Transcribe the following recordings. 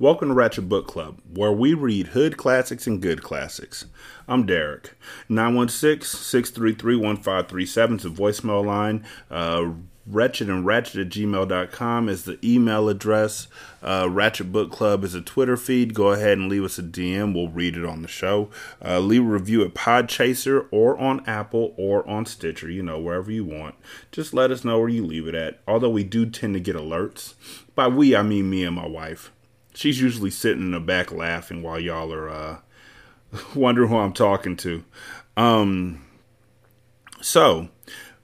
Welcome to Ratchet Book Club, where we read hood classics and good classics. I'm Derek. 916-633-1537 is the voicemail line. Ratchet and ratchet@gmail.com is the email address. Ratchet Book Club is a Twitter feed. Go ahead and leave us a DM. We'll read it on the show. Leave a review at Podchaser or on Apple or on Stitcher, you know, wherever you want. Just let us know where you leave it at. Although we do tend to get alerts. By we, I mean me and my wife. She's usually sitting in the back laughing while y'all are wondering who I'm talking to. So,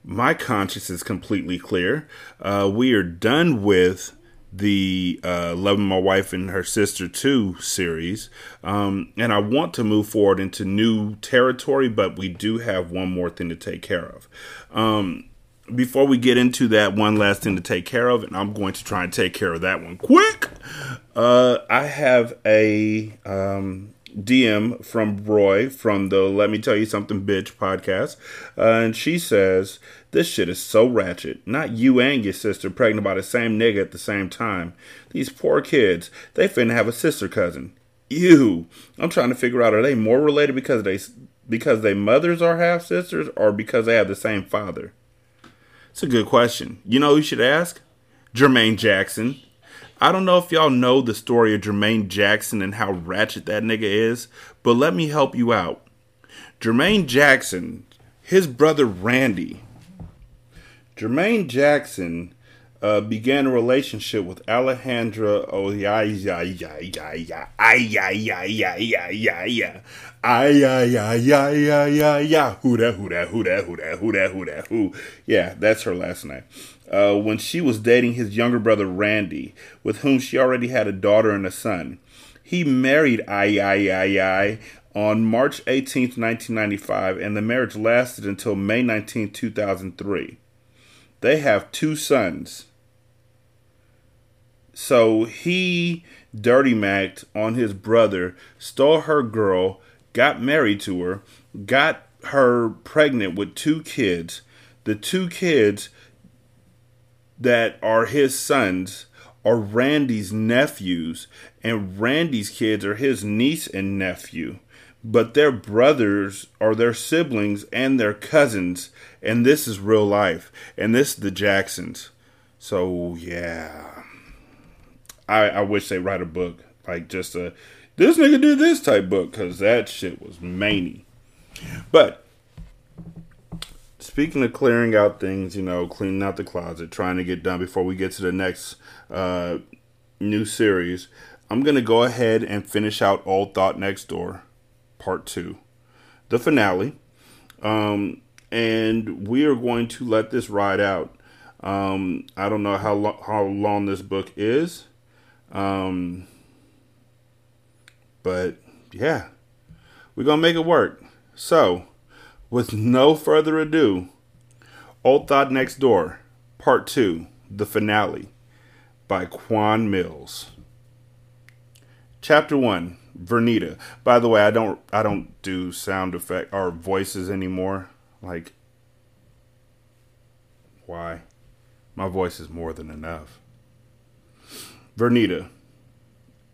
my conscience is completely clear. We are done with the Loving My Wife and Her Sister Too series. And I want to move forward into new territory, but we do have one more thing to take care of. Before we get into that one last thing to take care of, and I'm going to try and take care of that one quick. I have a DM from Roy from the Let Me Tell You Something Bitch podcast. And she says, this shit is so ratchet. Not you and your sister pregnant by the same nigga at the same time. These poor kids, they finna have a sister cousin. Ew. I'm trying to figure out, are they more related because they mothers are half sisters or because they have the same father? It's a good question. You know who you should ask? Jermaine Jackson. I don't know if y'all know the story of Jermaine Jackson and how ratchet that nigga is, but let me help you out. Jermaine Jackson, his brother Randy. Jermaine Jackson began a relationship with Alejandra. Yeah, that's her last name. When she was dating his younger brother Randy, with whom she already had a daughter and a son. He married on March 18th, 1995, and the marriage lasted until May 19th, 2003. They have two sons. So he dirty macked on his brother, stole her girl, got married to her, got her pregnant with two kids. The two kids that are his sons are Randy's nephews, and Randy's kids are his niece and nephew. But they're brothers or their siblings and their cousins, and this is real life, and this is the Jacksons. So yeah, I wish they write a book like just a this nigga did this type book, because that shit was many. But speaking of clearing out things, you know, cleaning out the closet, trying to get done before we get to the next new series, I'm going to go ahead and finish out Old Thot Next Door, Part 2, the finale. And we are going to let this ride out. I don't know how long this book is. But yeah, we're going to make it work. So, with no further ado, Old Thot Next Door, Part 2, The Finale, by Quan Mills. Chapter 1, Vernita. By the way, I don't do sound effect or voices anymore. Like, why? My voice is more than enough. Vernita.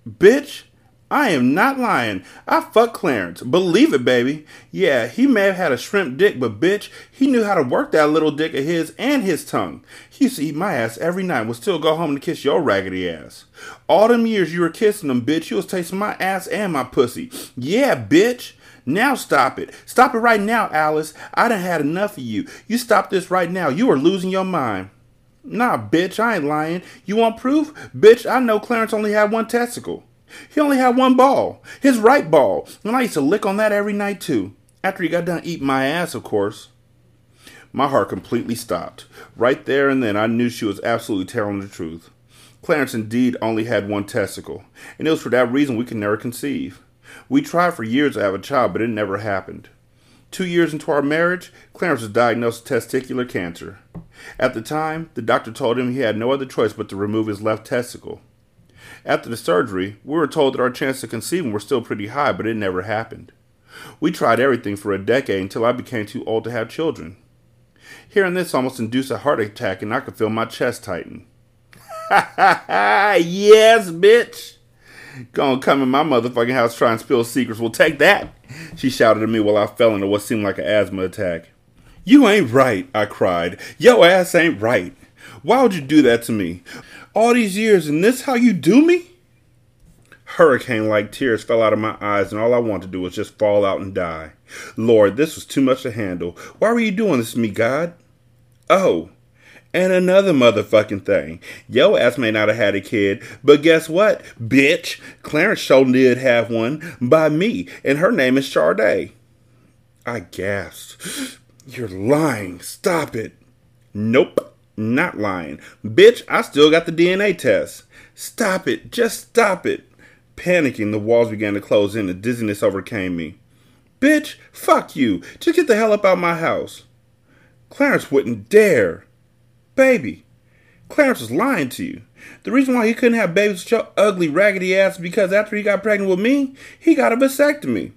Bitch, I am not lying. I fucked Clarence. Believe it, baby. Yeah, he may have had a shrimp dick, but bitch, he knew how to work that little dick of his and his tongue. He used to eat my ass every night and would still go home to kiss your raggedy ass. All them years you were kissing him, bitch, you was tasting my ass and my pussy. Yeah, bitch. Now stop it. Stop it right now, Alice. I done had enough of you. You stop this right now. You are losing your mind. Nah, bitch, I ain't lying. You want proof? Bitch, I know Clarence only had one testicle. He only had one ball. His right ball. And I used to lick on that every night, too. After he got done eating my ass, of course. My heart completely stopped. Right there and then, I knew she was absolutely telling the truth. Clarence indeed only had one testicle. And it was for that reason we could never conceive. We tried for years to have a child, but it never happened. 2 years into our marriage, Clarence was diagnosed with testicular cancer. At the time, the doctor told him he had no other choice but to remove his left testicle. After the surgery, we were told that our chances of conceiving were still pretty high, but it never happened. We tried everything for a decade until I became too old to have children. Hearing this almost induced a heart attack, and I could feel my chest tighten. Ha ha ha! Yes, bitch! Gonna come in my motherfucking house, try and spill secrets. Well, take that! She shouted at me while I fell into what seemed like an asthma attack. You ain't right, I cried. Yo ass ain't right. Why would you do that to me? All these years, and this how you do me? Hurricane-like tears fell out of my eyes, and all I wanted to do was just fall out and die. Lord, this was too much to handle. Why were you doing this to me, God? Oh, and another motherfucking thing. Yo ass may not have had a kid, but guess what, bitch? Clarence sure did have one by me, and her name is Charday. I gasped. You're lying. Stop it. Nope. Not lying. Bitch, I still got the DNA test. Stop it. Just stop it. Panicking, the walls began to close in and dizziness overcame me. Bitch, fuck you. Just get the hell up out of my house. Clarence wouldn't dare. Baby, Clarence was lying to you. The reason why he couldn't have babies with your ugly, raggedy ass is because after he got pregnant with me, he got a vasectomy.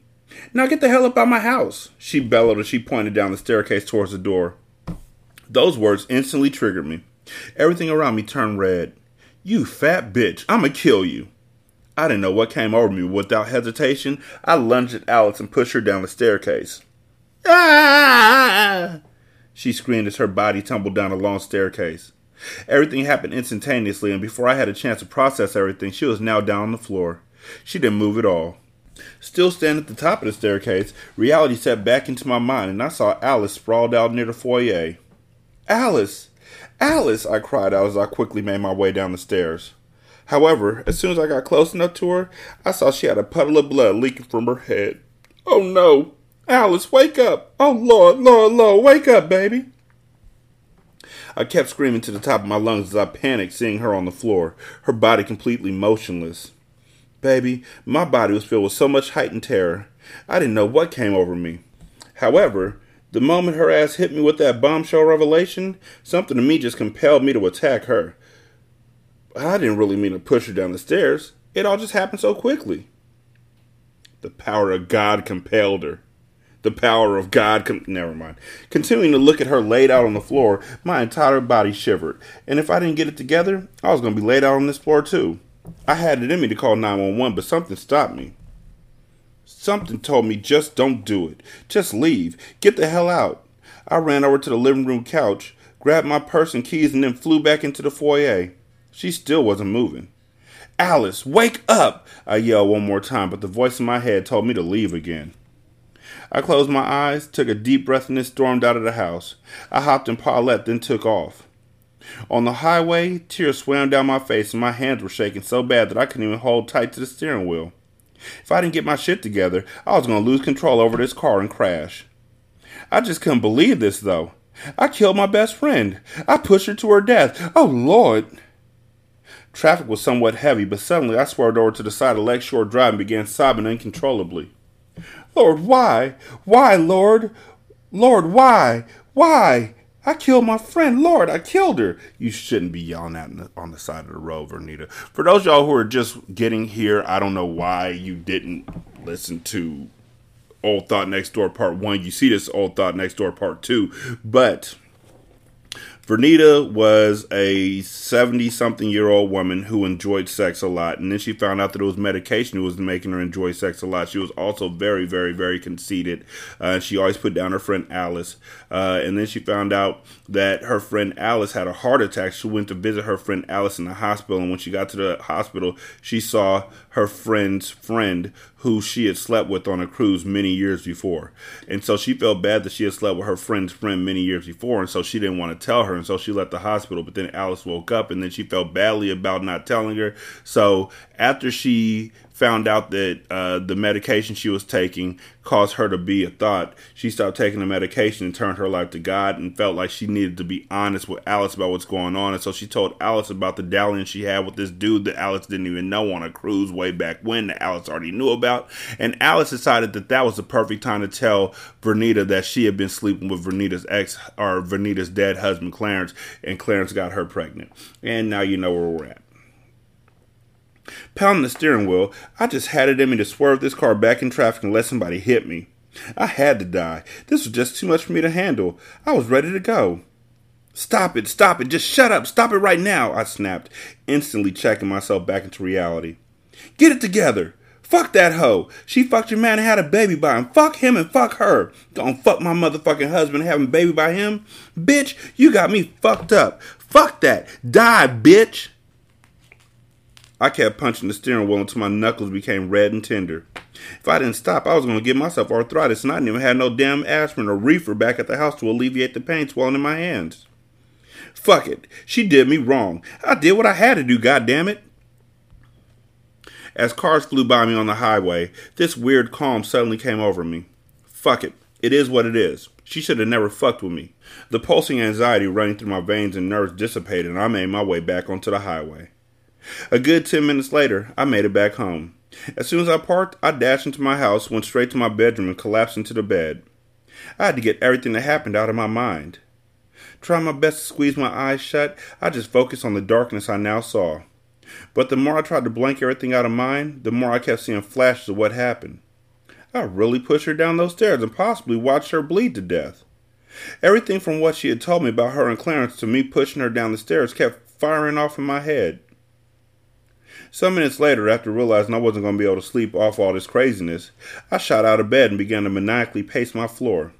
Now get the hell up out of my house, she bellowed as she pointed down the staircase towards the door. Those words instantly triggered me. Everything around me turned red. You fat bitch, I'ma kill you. I didn't know what came over me. Without hesitation, I lunged at Alex and pushed her down the staircase. Ah! She screamed as her body tumbled down a long staircase. Everything happened instantaneously, and before I had a chance to process everything, she was now down on the floor. She didn't move at all. Still standing at the top of the staircase, reality set back into my mind, and I saw Alice sprawled out near the foyer. Alice! Alice! I cried out as I quickly made my way down the stairs. However, as soon as I got close enough to her, I saw she had a puddle of blood leaking from her head. Oh no! Alice, wake up! Oh Lord, Lord, Lord, wake up, baby! I kept screaming to the top of my lungs as I panicked, seeing her on the floor, her body completely motionless. Baby, my body was filled with so much heightened terror. I didn't know what came over me. However, the moment her ass hit me with that bombshell revelation, something in me just compelled me to attack her. I didn't really mean to push her down the stairs. It all just happened so quickly. The power of God compelled her. The power of God never mind. Continuing to look at her laid out on the floor, my entire body shivered. And if I didn't get it together, I was going to be laid out on this floor too. I had it in me to call 911, but something stopped me. Something told me, just don't do it. Just leave. Get the hell out. I ran over to the living room couch, grabbed my purse and keys, and then flew back into the foyer. She still wasn't moving. Alice, wake up! I yelled one more time, but the voice in my head told me to leave again. I closed my eyes, took a deep breath, and then stormed out of the house. I hopped in Paulette, then took off. On the highway, tears swam down my face, and my hands were shaking so bad that I couldn't even hold tight to the steering wheel. If I didn't get my shit together, I was going to lose control over this car and crash. I just couldn't believe this, though. I killed my best friend. I pushed her to her death. Oh, Lord. Traffic was somewhat heavy, but suddenly I swerved over to the side of Lake Shore Drive and began sobbing uncontrollably. Lord, why? Why, Lord? Lord, why? Why? I killed my friend. Lord, I killed her. You shouldn't be yelling at on the side of the road, Vernita. For those of y'all who are just getting here, I don't know why you didn't listen to Old Thot Next Door Part 1. You see this Old Thot Next Door Part 2. But Vernita was a 70-something-year-old woman who enjoyed sex a lot, and then she found out that it was medication that was making her enjoy sex a lot. She was also very, very, very conceited. She always put down her friend Alice, and then she found out that her friend Alice had a heart attack. She went to visit her friend Alice in the hospital, and when she got to the hospital, she saw her friend's friend who she had slept with on a cruise many years before. And so she felt bad that she had slept with her friend's friend many years before, and so she didn't want to tell her, and so she left the hospital. But then Alice woke up, and then she felt badly about not telling her. So after she found out that the medication she was taking caused her to be a thought, she stopped taking the medication and turned her life to God and felt like she needed to be honest with Alice about what's going on. And so she told Alice about the dalliance she had with this dude that Alice didn't even know on a cruise way back when, that Alice already knew about. And Alice decided that that was the perfect time to tell Vernita that she had been sleeping with Vernita's ex, or Vernita's dead husband, Clarence, and Clarence got her pregnant. And now you know where we're at. Pounding the steering wheel, I just had it in me to swerve this car back in traffic and let somebody hit me. I had to die. This was just too much for me to handle. I was ready to go. Stop it, just shut up, stop it right now, I snapped, instantly checking myself back into reality. Get it together. Fuck that hoe. She fucked your man and had a baby by him. Fuck him and fuck her. Don't fuck my motherfucking husband having a baby by him. Bitch, you got me fucked up. Fuck that. Die, bitch. I kept punching the steering wheel until my knuckles became red and tender. If I didn't stop, I was going to give myself arthritis, and I didn't even have no damn aspirin or reefer back at the house to alleviate the pain swelling in my hands. Fuck it. She did me wrong. I did what I had to do, goddammit. As cars flew by me on the highway, this weird calm suddenly came over me. Fuck it. It is what it is. She should have never fucked with me. The pulsing anxiety running through my veins and nerves dissipated, and I made my way back onto the highway. A good 10 minutes later, I made it back home. As soon as I parked, I dashed into my house, went straight to my bedroom, and collapsed into the bed. I had to get everything that happened out of my mind. Trying my best to squeeze my eyes shut, I just focused on the darkness I now saw. But the more I tried to blank everything out of mind, the more I kept seeing flashes of what happened. I really pushed her down those stairs and possibly watched her bleed to death. Everything from what she had told me about her and Clarence to me pushing her down the stairs kept firing off in my head. Some minutes later, after realizing I wasn't going to be able to sleep off all this craziness, I shot out of bed and began to maniacally pace my floor.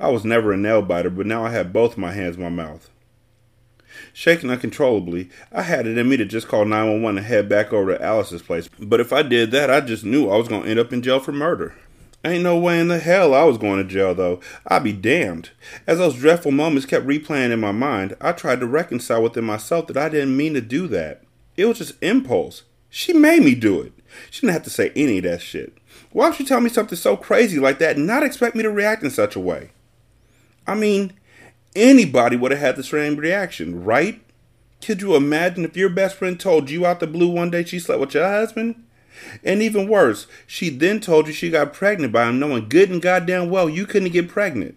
I was never a nail-biter, but now I had both my hands in my mouth. Shaking uncontrollably, I had it in me to just call 911 and head back over to Alice's place, but if I did that, I just knew I was going to end up in jail for murder. Ain't no way in the hell I was going to jail, though. I'd be damned. As those dreadful moments kept replaying in my mind, I tried to reconcile within myself that I didn't mean to do that. It was just impulse. She made me do it. She didn't have to say any of that shit. Why would you tell me something so crazy like that and not expect me to react in such a way? I mean, anybody would have had the same reaction, right? Could you imagine if your best friend told you out the blue one day she slept with your husband? And even worse, she then told you she got pregnant by him, knowing good and goddamn well you couldn't get pregnant.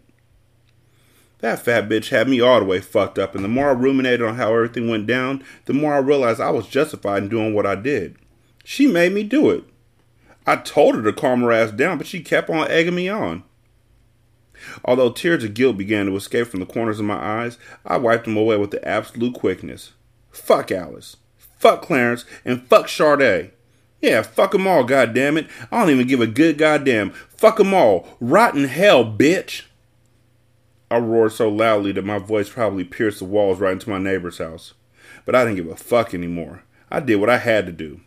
That fat bitch had me all the way fucked up, and the more I ruminated on how everything went down, the more I realized I was justified in doing what I did. She made me do it. I told her to calm her ass down, but she kept on egging me on. Although tears of guilt began to escape from the corners of my eyes, I wiped them away with the absolute quickness. Fuck Alice. Fuck Clarence. And fuck Sharday. Yeah, fuck them all, goddammit. I don't even give a good goddamn. Fuck them all. Rotten hell, bitch. I roared so loudly that my voice probably pierced the walls right into my neighbor's house. But I didn't give a fuck anymore. I did what I had to do.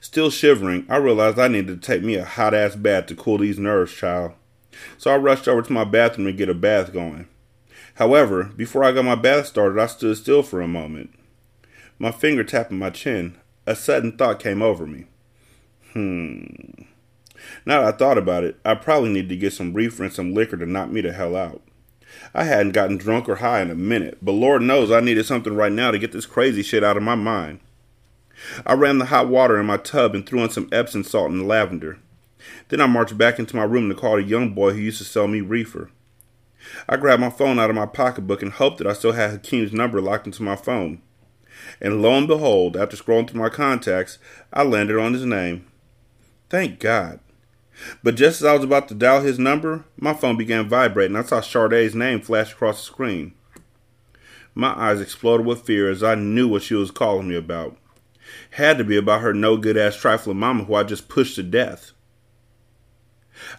Still shivering, I realized I needed to take me a hot-ass bath to cool these nerves, child. So I rushed over to my bathroom to get a bath going. However, before I got my bath started, I stood still for a moment. My finger tapping my chin, a sudden thought came over me. Now that I thought about it, I probably need to get some reefer and some liquor to knock me the hell out. I hadn't gotten drunk or high in a minute, but Lord knows I needed something right now to get this crazy shit out of my mind. I ran the hot water in my tub and threw in some Epsom salt and lavender. Then I marched back into my room to call the young boy who used to sell me reefer. I grabbed my phone out of my pocketbook and hoped that I still had Hakeem's number locked into my phone. And lo and behold, after scrolling through my contacts, I landed on his name. Thank God. But just as I was about to dial his number, my phone began vibrating. I saw Shardae's name flash across the screen. My eyes exploded with fear as I knew what she was calling me about. Had to be about her no-good-ass trifling mama who I just pushed to death.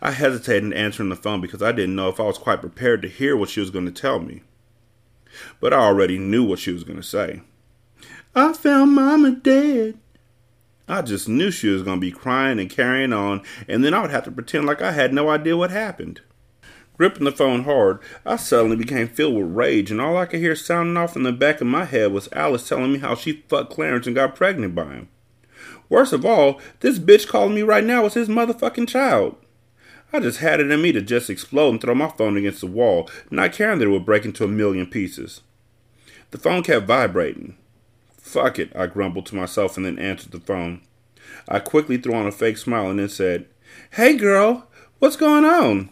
I hesitated in answering the phone because I didn't know if I was quite prepared to hear what she was going to tell me. But I already knew what she was going to say. I found mama dead. I just knew she was going to be crying and carrying on, and then I would have to pretend like I had no idea what happened. Gripping the phone hard, I suddenly became filled with rage, and all I could hear sounding off in the back of my head was Alice telling me how she fucked Clarence and got pregnant by him. Worst of all, this bitch calling me right now was his motherfucking child. I just had it in me to just explode and throw my phone against the wall, not caring that it would break into a million pieces. The phone kept vibrating. Fuck it, I grumbled to myself and then answered the phone. I quickly threw on a fake smile and then said, Hey girl, what's going on?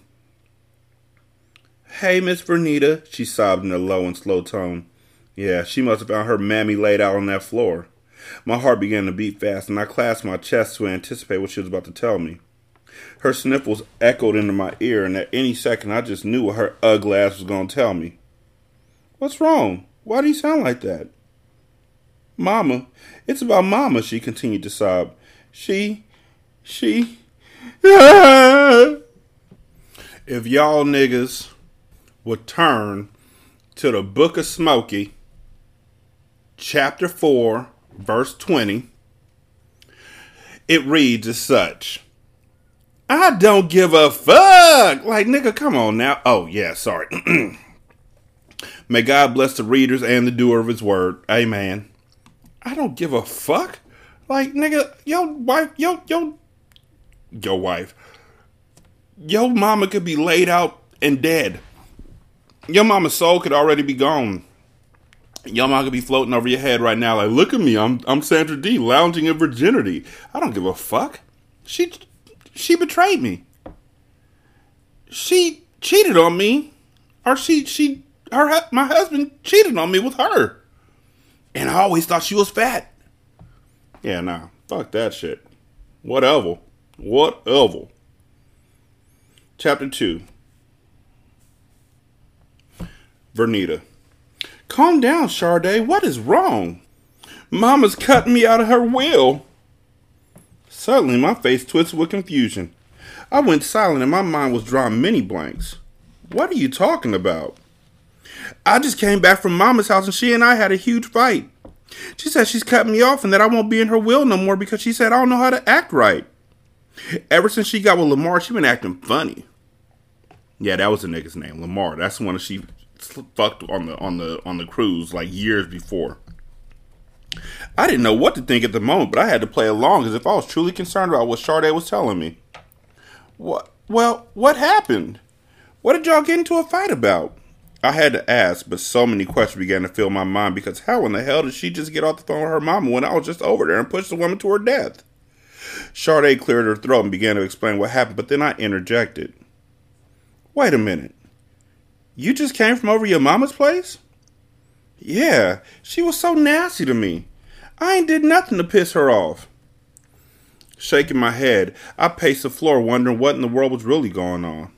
Hey, Miss Vernita, she sobbed in a low and slow tone. Yeah, she must have found her mammy laid out on that floor. My heart began to beat fast and I clasped my chest to anticipate what she was about to tell me. Her sniffles echoed into my ear and at any second I just knew what her ugly ass was going to tell me. What's wrong? Why do you sound like that? Mama, it's about Mama, she continued to sob. She, If y'all niggas would turn to the Book of Smokey, chapter 4, verse 20, it reads as such. I don't give a fuck! Like, nigga, come on now. Oh, yeah, sorry. May God bless the readers and the doer of his word. Amen. I don't give a fuck. Like, nigga, your wife. Your mama could be laid out and dead. Your mama's soul could already be gone. Your mama could be floating over your head right now like, look at me, I'm Sandra D, lounging in virginity. I don't give a fuck. She betrayed me. She cheated on me. Or my husband cheated on me with her. And I always thought she was fat. Yeah, nah. Fuck that shit. Whatever. Chapter 2. Vernita. Calm down, Sharday. What is wrong? Mama's cut me out of her will. Suddenly, my face twisted with confusion. I went silent and my mind was drawing many blanks. What are you talking about? I just came back from Mama's house and she and I had a huge fight. She said she's cut me off and that I won't be in her will no more because she said I don't know how to act right. Ever since she got with Lamar, she been acting funny. Yeah, that was the nigga's name, Lamar. That's the one that she fucked on the cruise like years before. I didn't know what to think at the moment, but I had to play along as if I was truly concerned about what Sharday was telling me. What happened? What did y'all get into a fight about? I had to ask, but so many questions began to fill my mind because how in the hell did she just get off the phone with her mama when I was just over there and pushed the woman to her death? Sharday cleared her throat and began to explain what happened, but then I interjected. Wait a minute. You just came from over your mama's place? Yeah, she was so nasty to me. I ain't did nothing to piss her off. Shaking my head, I paced the floor wondering what in the world was really going on.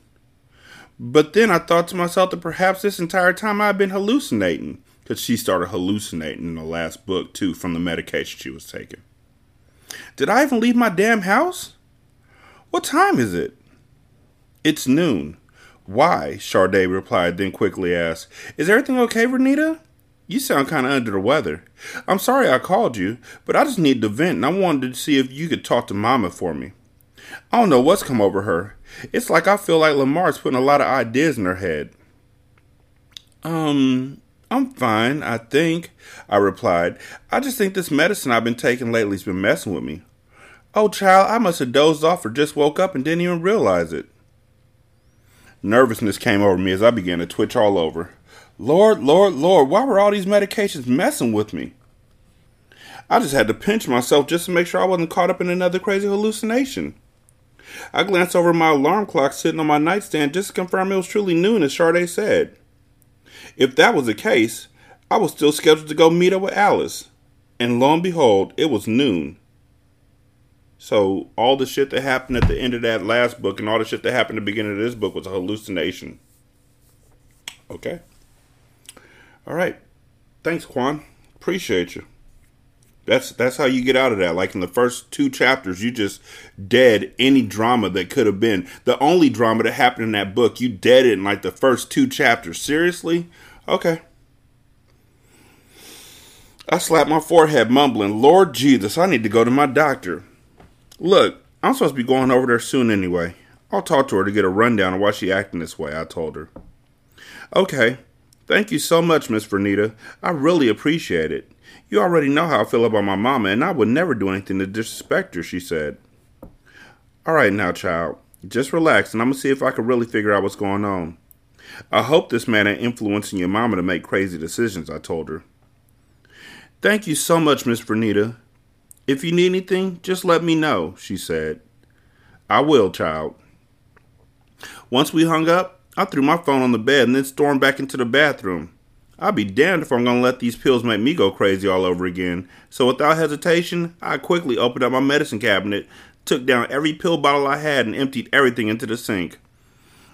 But then I thought to myself that perhaps this entire time I had been hallucinating. Because she started hallucinating in the last book, too, from the medication she was taking. Did I even leave my damn house? What time is it? It's noon. Why? Sharday replied, then quickly asked, Is everything okay, Vernita? You sound kind of under the weather. I'm sorry I called you, but I just needed to vent and I wanted to see if you could talk to Mama for me. I don't know what's come over her. It's like I feel like Lamar's putting a lot of ideas in her head. I'm fine, I think, I replied. I just think this medicine I've been taking lately has been messing with me. Oh, child, I must have dozed off or just woke up and didn't even realize it. Nervousness came over me as I began to twitch all over. Lord, why were all these medications messing with me? I just had to pinch myself just to make sure I wasn't caught up in another crazy hallucination. I glanced over my alarm clock sitting on my nightstand just to confirm it was truly noon, as Sharday said. If that was the case, I was still scheduled to go meet up with Alice. And lo and behold, it was noon. So all the shit that happened at the end of that last book and all the shit that happened at the beginning of this book was a hallucination. Okay. All right. Thanks, Quan. Appreciate you. That's how you get out of that. Like in the first two chapters, you just dead any drama that could have been. The only drama that happened in that book, you dead it in like the first two chapters. Seriously? Okay. I slapped my forehead mumbling, Lord Jesus, I need to go to my doctor. Look, I'm supposed to be going over there soon anyway. I'll talk to her to get a rundown on why she acting this way, I told her. Okay. Thank you so much, Miss Vernita. I really appreciate it. You already know how I feel about my mama, and I would never do anything to disrespect her, she said. All right now, child. Just relax, and I'm going to see if I can really figure out what's going on. I hope this man ain't influencing your mama to make crazy decisions, I told her. Thank you so much, Miss Vernita. If you need anything, just let me know, she said. I will, child. Once we hung up, I threw my phone on the bed and then stormed back into the bathroom. I'll be damned if I'm going to let these pills make me go crazy all over again. So without hesitation, I quickly opened up my medicine cabinet, took down every pill bottle I had, and emptied everything into the sink.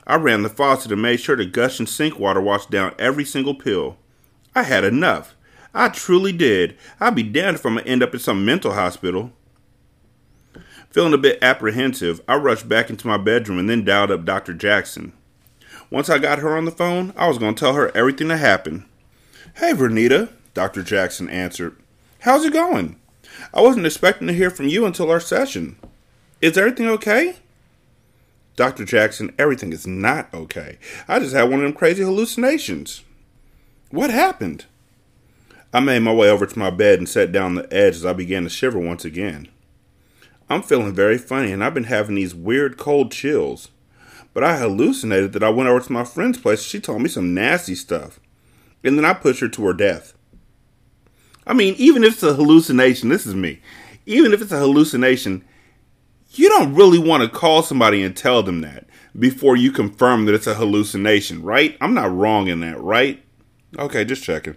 I ran the faucet and made sure the gushing sink water washed down every single pill. I had enough. I truly did. I'll be damned if I'm going to end up in some mental hospital. Feeling a bit apprehensive, I rushed back into my bedroom and then dialed up Dr. Jackson. Once I got her on the phone, I was going to tell her everything that happened. Hey, Vernita, Dr. Jackson answered. How's it going? I wasn't expecting to hear from you until our session. Is everything okay? Dr. Jackson, everything is not okay. I just had one of them crazy hallucinations. What happened? I made my way over to my bed and sat down on the edge as I began to shiver once again. I'm feeling very funny, and I've been having these weird cold chills. But I hallucinated that I went over to my friend's place. She told me some nasty stuff. And then I pushed her to her death. I mean, even if it's a hallucination, this is me. Even if it's a hallucination, you don't really want to call somebody and tell them that before you confirm that it's a hallucination, right? I'm not wrong in that, right? Okay, just checking.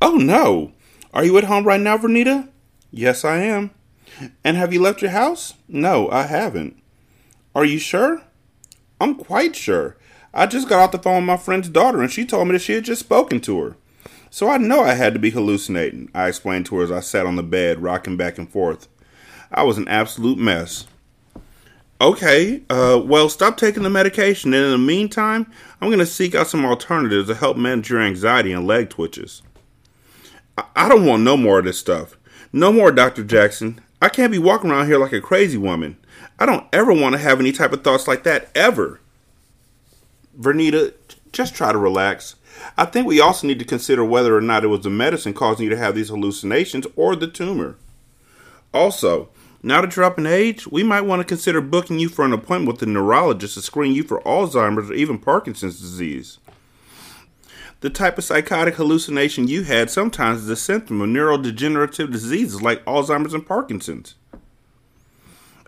Oh, no. Are you at home right now, Vernita? Yes, I am. And have you left your house? No, I haven't. Are you sure? I'm quite sure. I just got off the phone with my friend's daughter, and she told me that she had just spoken to her. So I know I had to be hallucinating, I explained to her as I sat on the bed, rocking back and forth. I was an absolute mess. Okay, well, stop taking the medication, and in the meantime, I'm going to seek out some alternatives to help manage your anxiety and leg twitches. I don't want no more of this stuff. No more, Dr. Jackson. I can't be walking around here like a crazy woman. I don't ever want to have any type of thoughts like that, ever. Vernita, just try to relax. I think we also need to consider whether or not it was the medicine causing you to have these hallucinations or the tumor. Also, now that you're up in age, we might want to consider booking you for an appointment with a neurologist to screen you for Alzheimer's or even Parkinson's disease. The type of psychotic hallucination you had sometimes is a symptom of neurodegenerative diseases like Alzheimer's and Parkinson's.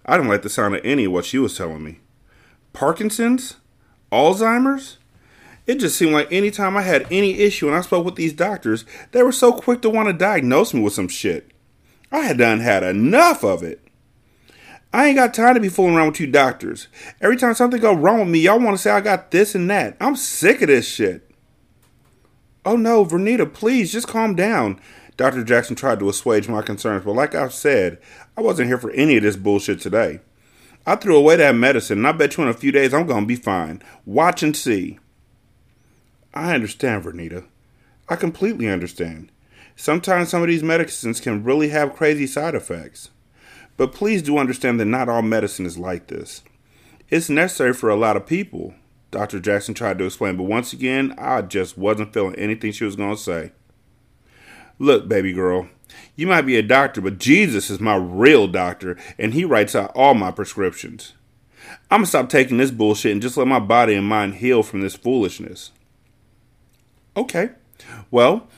I didn't like the sound of any of what she was telling me. Parkinson's? Alzheimer's? It just seemed like any time I had any issue and I spoke with these doctors, they were so quick to want to diagnose me with some shit. I had done had enough of it. I ain't got time to be fooling around with you doctors. Every time something go wrong with me, y'all want to say I got this and that. I'm sick of this shit. Oh no, Vernita, please, just calm down. Dr. Jackson tried to assuage my concerns, but like I've said, I wasn't here for any of this bullshit today. I threw away that medicine, and I bet you in a few days I'm going to be fine. Watch and see. I understand, Vernita. I completely understand. Sometimes some of these medicines can really have crazy side effects. But please do understand that not all medicine is like this. It's necessary for a lot of people, Dr. Jackson tried to explain, but once again, I just wasn't feeling anything she was going to say. Look, baby girl, you might be a doctor, but Jesus is my real doctor, and he writes out all my prescriptions. I'm going to stop taking this bullshit and just let my body and mind heal from this foolishness. Okay, well,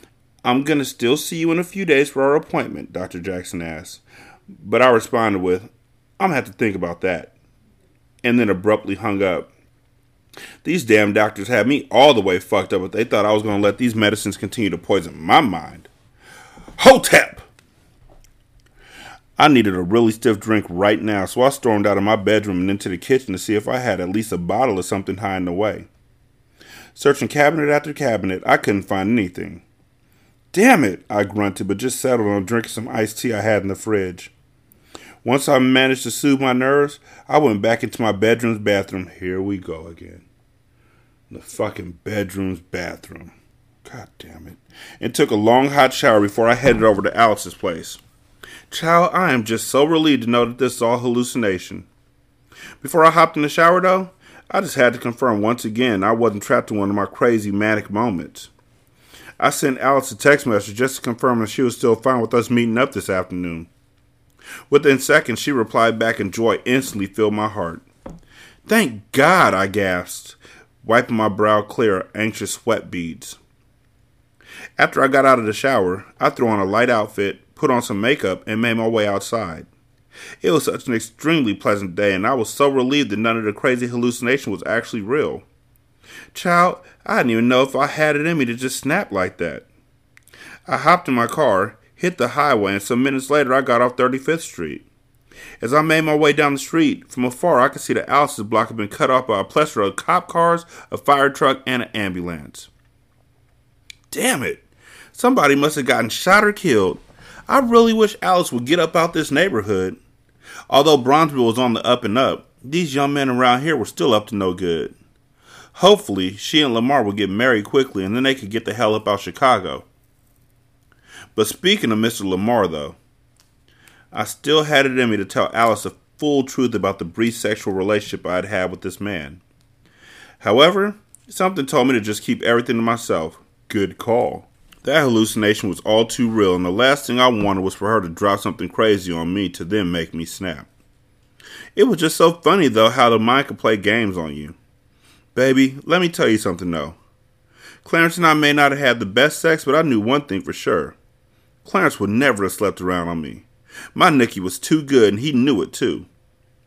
I'm going to still see you in a few days for our appointment, Dr. Jackson asked. But I responded with, I'm going to have to think about that, and then abruptly hung up. These damn doctors had me all the way fucked up if they thought I was going to let these medicines continue to poison my mind. Hotep! I needed a really stiff drink right now, so I stormed out of my bedroom and into the kitchen to see if I had at least a bottle of something hiding away. Searching cabinet after cabinet, I couldn't find anything. Damn it, I grunted, but just settled on drinking some iced tea I had in the fridge. Once I managed to soothe my nerves, I went back into my bedroom's bathroom. Here we go again. The fucking bedroom's bathroom. God damn it. And took a long hot shower before I headed over to Alex's place. Child, I am just so relieved to know that this is all hallucination. Before I hopped in the shower, though, I just had to confirm once again I wasn't trapped in one of my crazy manic moments. I sent Alex a text message just to confirm that she was still fine with us meeting up this afternoon. Within seconds, she replied back, and joy instantly filled my heart. Thank God, I gasped, wiping my brow clear of anxious sweat beads. After I got out of the shower, I threw on a light outfit, put on some makeup, and made my way outside. It was such an extremely pleasant day, and I was so relieved that none of the crazy hallucination was actually real. Child, I didn't even know if I had it in me to just snap like that. I hopped in my car, hit the highway, and some minutes later I got off 35th Street. As I made my way down the street, from afar I could see that Alice's block had been cut off by a plethora of cop cars, a fire truck, and an ambulance. Damn it! Somebody must have gotten shot or killed. I really wish Alice would get up out this neighborhood. Although Bronzeville was on the up and up, these young men around here were still up to no good. Hopefully, she and Lamar would get married quickly and then they could get the hell up out of Chicago. But speaking of Mr. Lamar, though, I still had it in me to tell Alice the full truth about the brief sexual relationship I had had with this man. However, something told me to just keep everything to myself. Good call. That hallucination was all too real, and the last thing I wanted was for her to drop something crazy on me to then make me snap. It was just so funny, though, how the mind could play games on you. Baby, let me tell you something, though. Clarence and I may not have had the best sex, but I knew one thing for sure. Clarence would never have slept around on me. My Nicky was too good, and he knew it, too.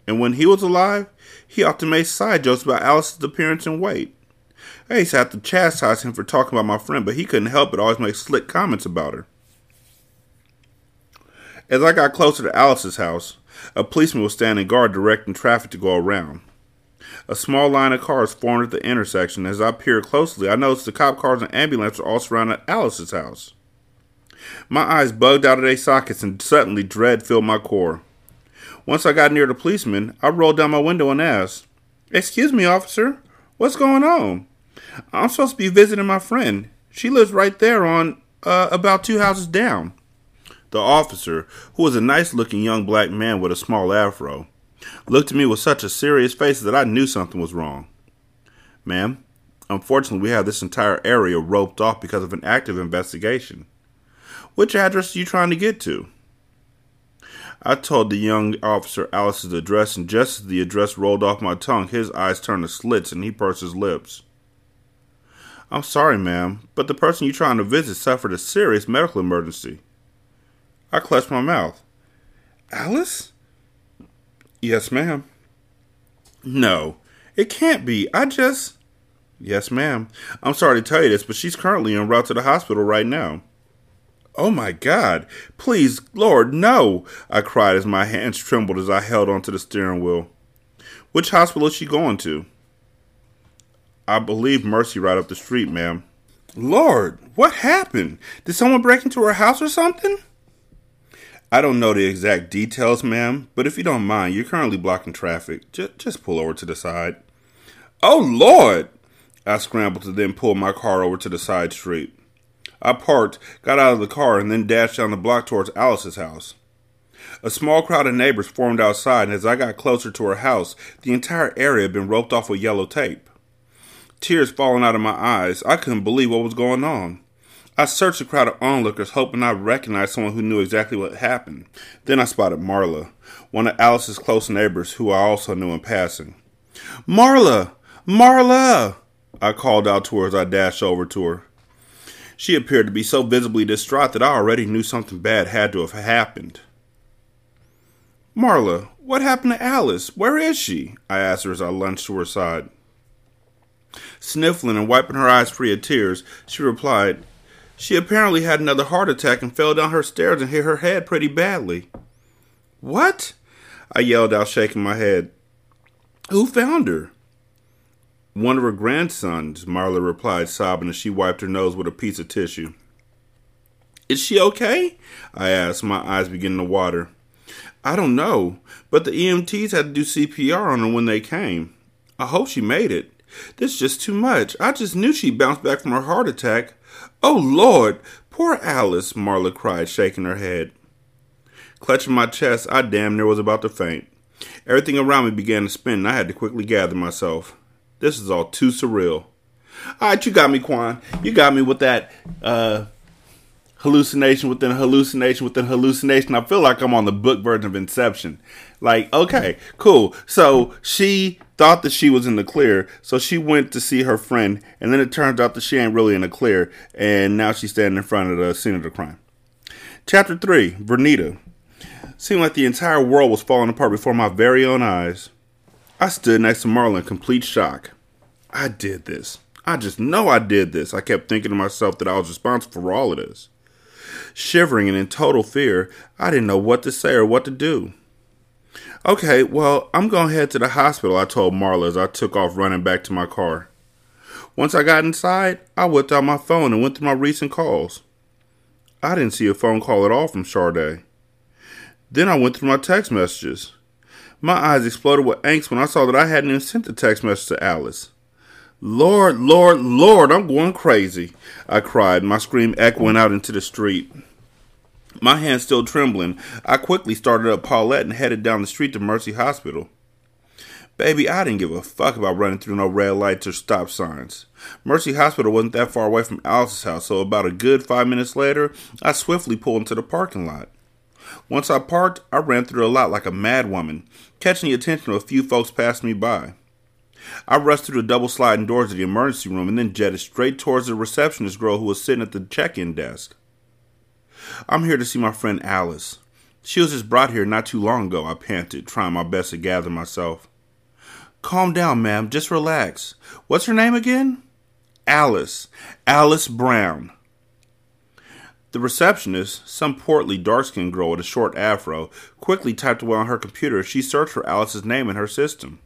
And when he was alive, he often made side jokes about Alice's appearance and weight. I used to have to chastise him for talking about my friend, but he couldn't help but always make slick comments about her. As I got closer to Alice's house, a policeman was standing guard directing traffic to go around. A small line of cars formed at the intersection. As I peered closely, I noticed the cop cars and ambulance were all surrounding Alice's house. My eyes bugged out of their sockets, and suddenly dread filled my core. Once I got near the policeman, I rolled down my window and asked, "Excuse me, officer, what's going on? I'm supposed to be visiting my friend. She lives right there on, about two houses down." The officer, who was a nice-looking young black man with a small afro, looked at me with such a serious face that I knew something was wrong. "Ma'am, unfortunately we have this entire area roped off because of an active investigation. Which address are you trying to get to?" I told the young officer Alice's address, and just as the address rolled off my tongue, his eyes turned to slits and he pursed his lips. "I'm sorry, ma'am, but the person you're trying to visit suffered a serious medical emergency." I clutched my mouth. "Alice?" "Yes, ma'am." "No, it can't be. I just..." "Yes, ma'am. I'm sorry to tell you this, but she's currently en route to the hospital right now." "Oh, my God. Please, Lord, no," I cried as my hands trembled as I held onto the steering wheel. "Which hospital is she going to?" "I believe Mercy right up the street, ma'am." "Lord, what happened? Did someone break into her house or something?" "I don't know the exact details, ma'am, but if you don't mind, you're currently blocking traffic. Just pull over to the side." "Oh, Lord!" I scrambled to then pull my car over to the side street. I parked, got out of the car, and then dashed down the block towards Alice's house. A small crowd of neighbors formed outside, and as I got closer to her house, the entire area had been roped off with yellow tape. Tears falling out of my eyes, I couldn't believe what was going on. I searched the crowd of onlookers, hoping I'd recognize someone who knew exactly what happened. Then I spotted Marla, one of Alice's close neighbors, who I also knew in passing. "Marla! Marla!" I called out to her as I dashed over to her. She appeared to be so visibly distraught that I already knew something bad had to have happened. "Marla, what happened to Alice? Where is she?" I asked her as I lunged to her side. Sniffling and wiping her eyes free of tears, she replied, "She apparently had another heart attack and fell down her stairs and hit her head pretty badly." "What?" I yelled out, shaking my head. "Who found her?" "One of her grandsons," Marla replied, sobbing as she wiped her nose with a piece of tissue. Is she okay? I asked, my eyes beginning to water. I don't know, but the EMTs had to do CPR on her when they came. I hope she made it. This is just too much. I just knew she bounced back from her heart attack. Oh, Lord, poor Alice, Marla cried, shaking her head. Clutching my chest, I damn near was about to faint. Everything around me began to spin, and I had to quickly gather myself. This is all too surreal. All right, you got me, Quan. You got me with that hallucination within hallucination within hallucination. I feel like I'm on the book version of Inception. Like, okay, cool. So she thought that she was in the clear, so she went to see her friend, and then it turns out that she ain't really in the clear, and now she's standing in front of the scene of the crime. Chapter 3, Vernita. Seemed like the entire world was falling apart before my very own eyes. I stood next to Marla in complete shock. I did this. I just know I did this. I kept thinking to myself that I was responsible for all of this. Shivering and in total fear, I didn't know what to say or what to do. Okay, well, I'm going to head to the hospital, I told Marla as I took off running back to my car. Once I got inside, I whipped out my phone and went through my recent calls. I didn't see a phone call at all from Sharday. Then I went through my text messages. My eyes exploded with angst when I saw that I hadn't even sent the text message to Alice. Lord, Lord, Lord, I'm going crazy, I cried, my scream echoing out into the street. My hands still trembling, I quickly started up Paulette and headed down the street to Mercy Hospital. Baby, I didn't give a fuck about running through no red lights or stop signs. Mercy Hospital wasn't that far away from Alice's house, so about a good 5 minutes later, I swiftly pulled into the parking lot. Once I parked, I ran through the lot like a mad woman, catching the attention of a few folks passing me by. I rushed through the double sliding doors of the emergency room and then jetted straight towards the receptionist girl who was sitting at the check-in desk. I'm here to see my friend Alice. She was just brought here not too long ago, I panted, trying my best to gather myself. Calm down, ma'am. Just relax. What's her name again? Alice. Alice Brown. The receptionist, some portly, dark-skinned girl with a short afro, quickly typed away on her computer as she searched for Alice's name in her system.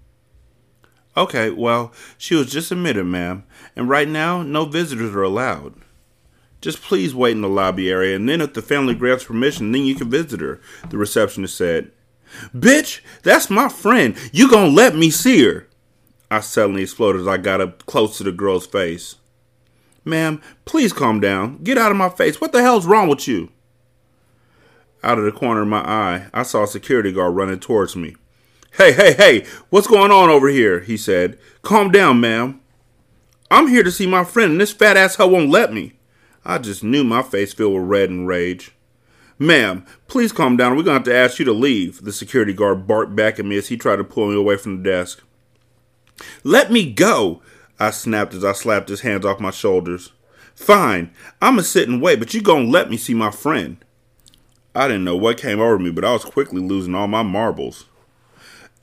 Okay, well, she was just admitted, ma'am, and right now, no visitors are allowed. Just please wait in the lobby area, and then if the family grants permission, then you can visit her, the receptionist said. Bitch, that's my friend. You gonna let me see her? I suddenly exploded as I got up close to the girl's face. Ma'am, please calm down. Get out of my face. What the hell's wrong with you? Out of the corner of my eye, I saw a security guard running towards me. Hey, what's going on over here? He said. Calm down, ma'am. I'm here to see my friend, and this fat asshole won't let me. I just knew my face filled with red and rage. Ma'am, please calm down. We're going to have to ask you to leave. The security guard barked back at me as he tried to pull me away from the desk. Let me go, I snapped as I slapped his hands off my shoulders. Fine, I'ma sit and wait, but you gonna let me see my friend. I didn't know what came over me, but I was quickly losing all my marbles.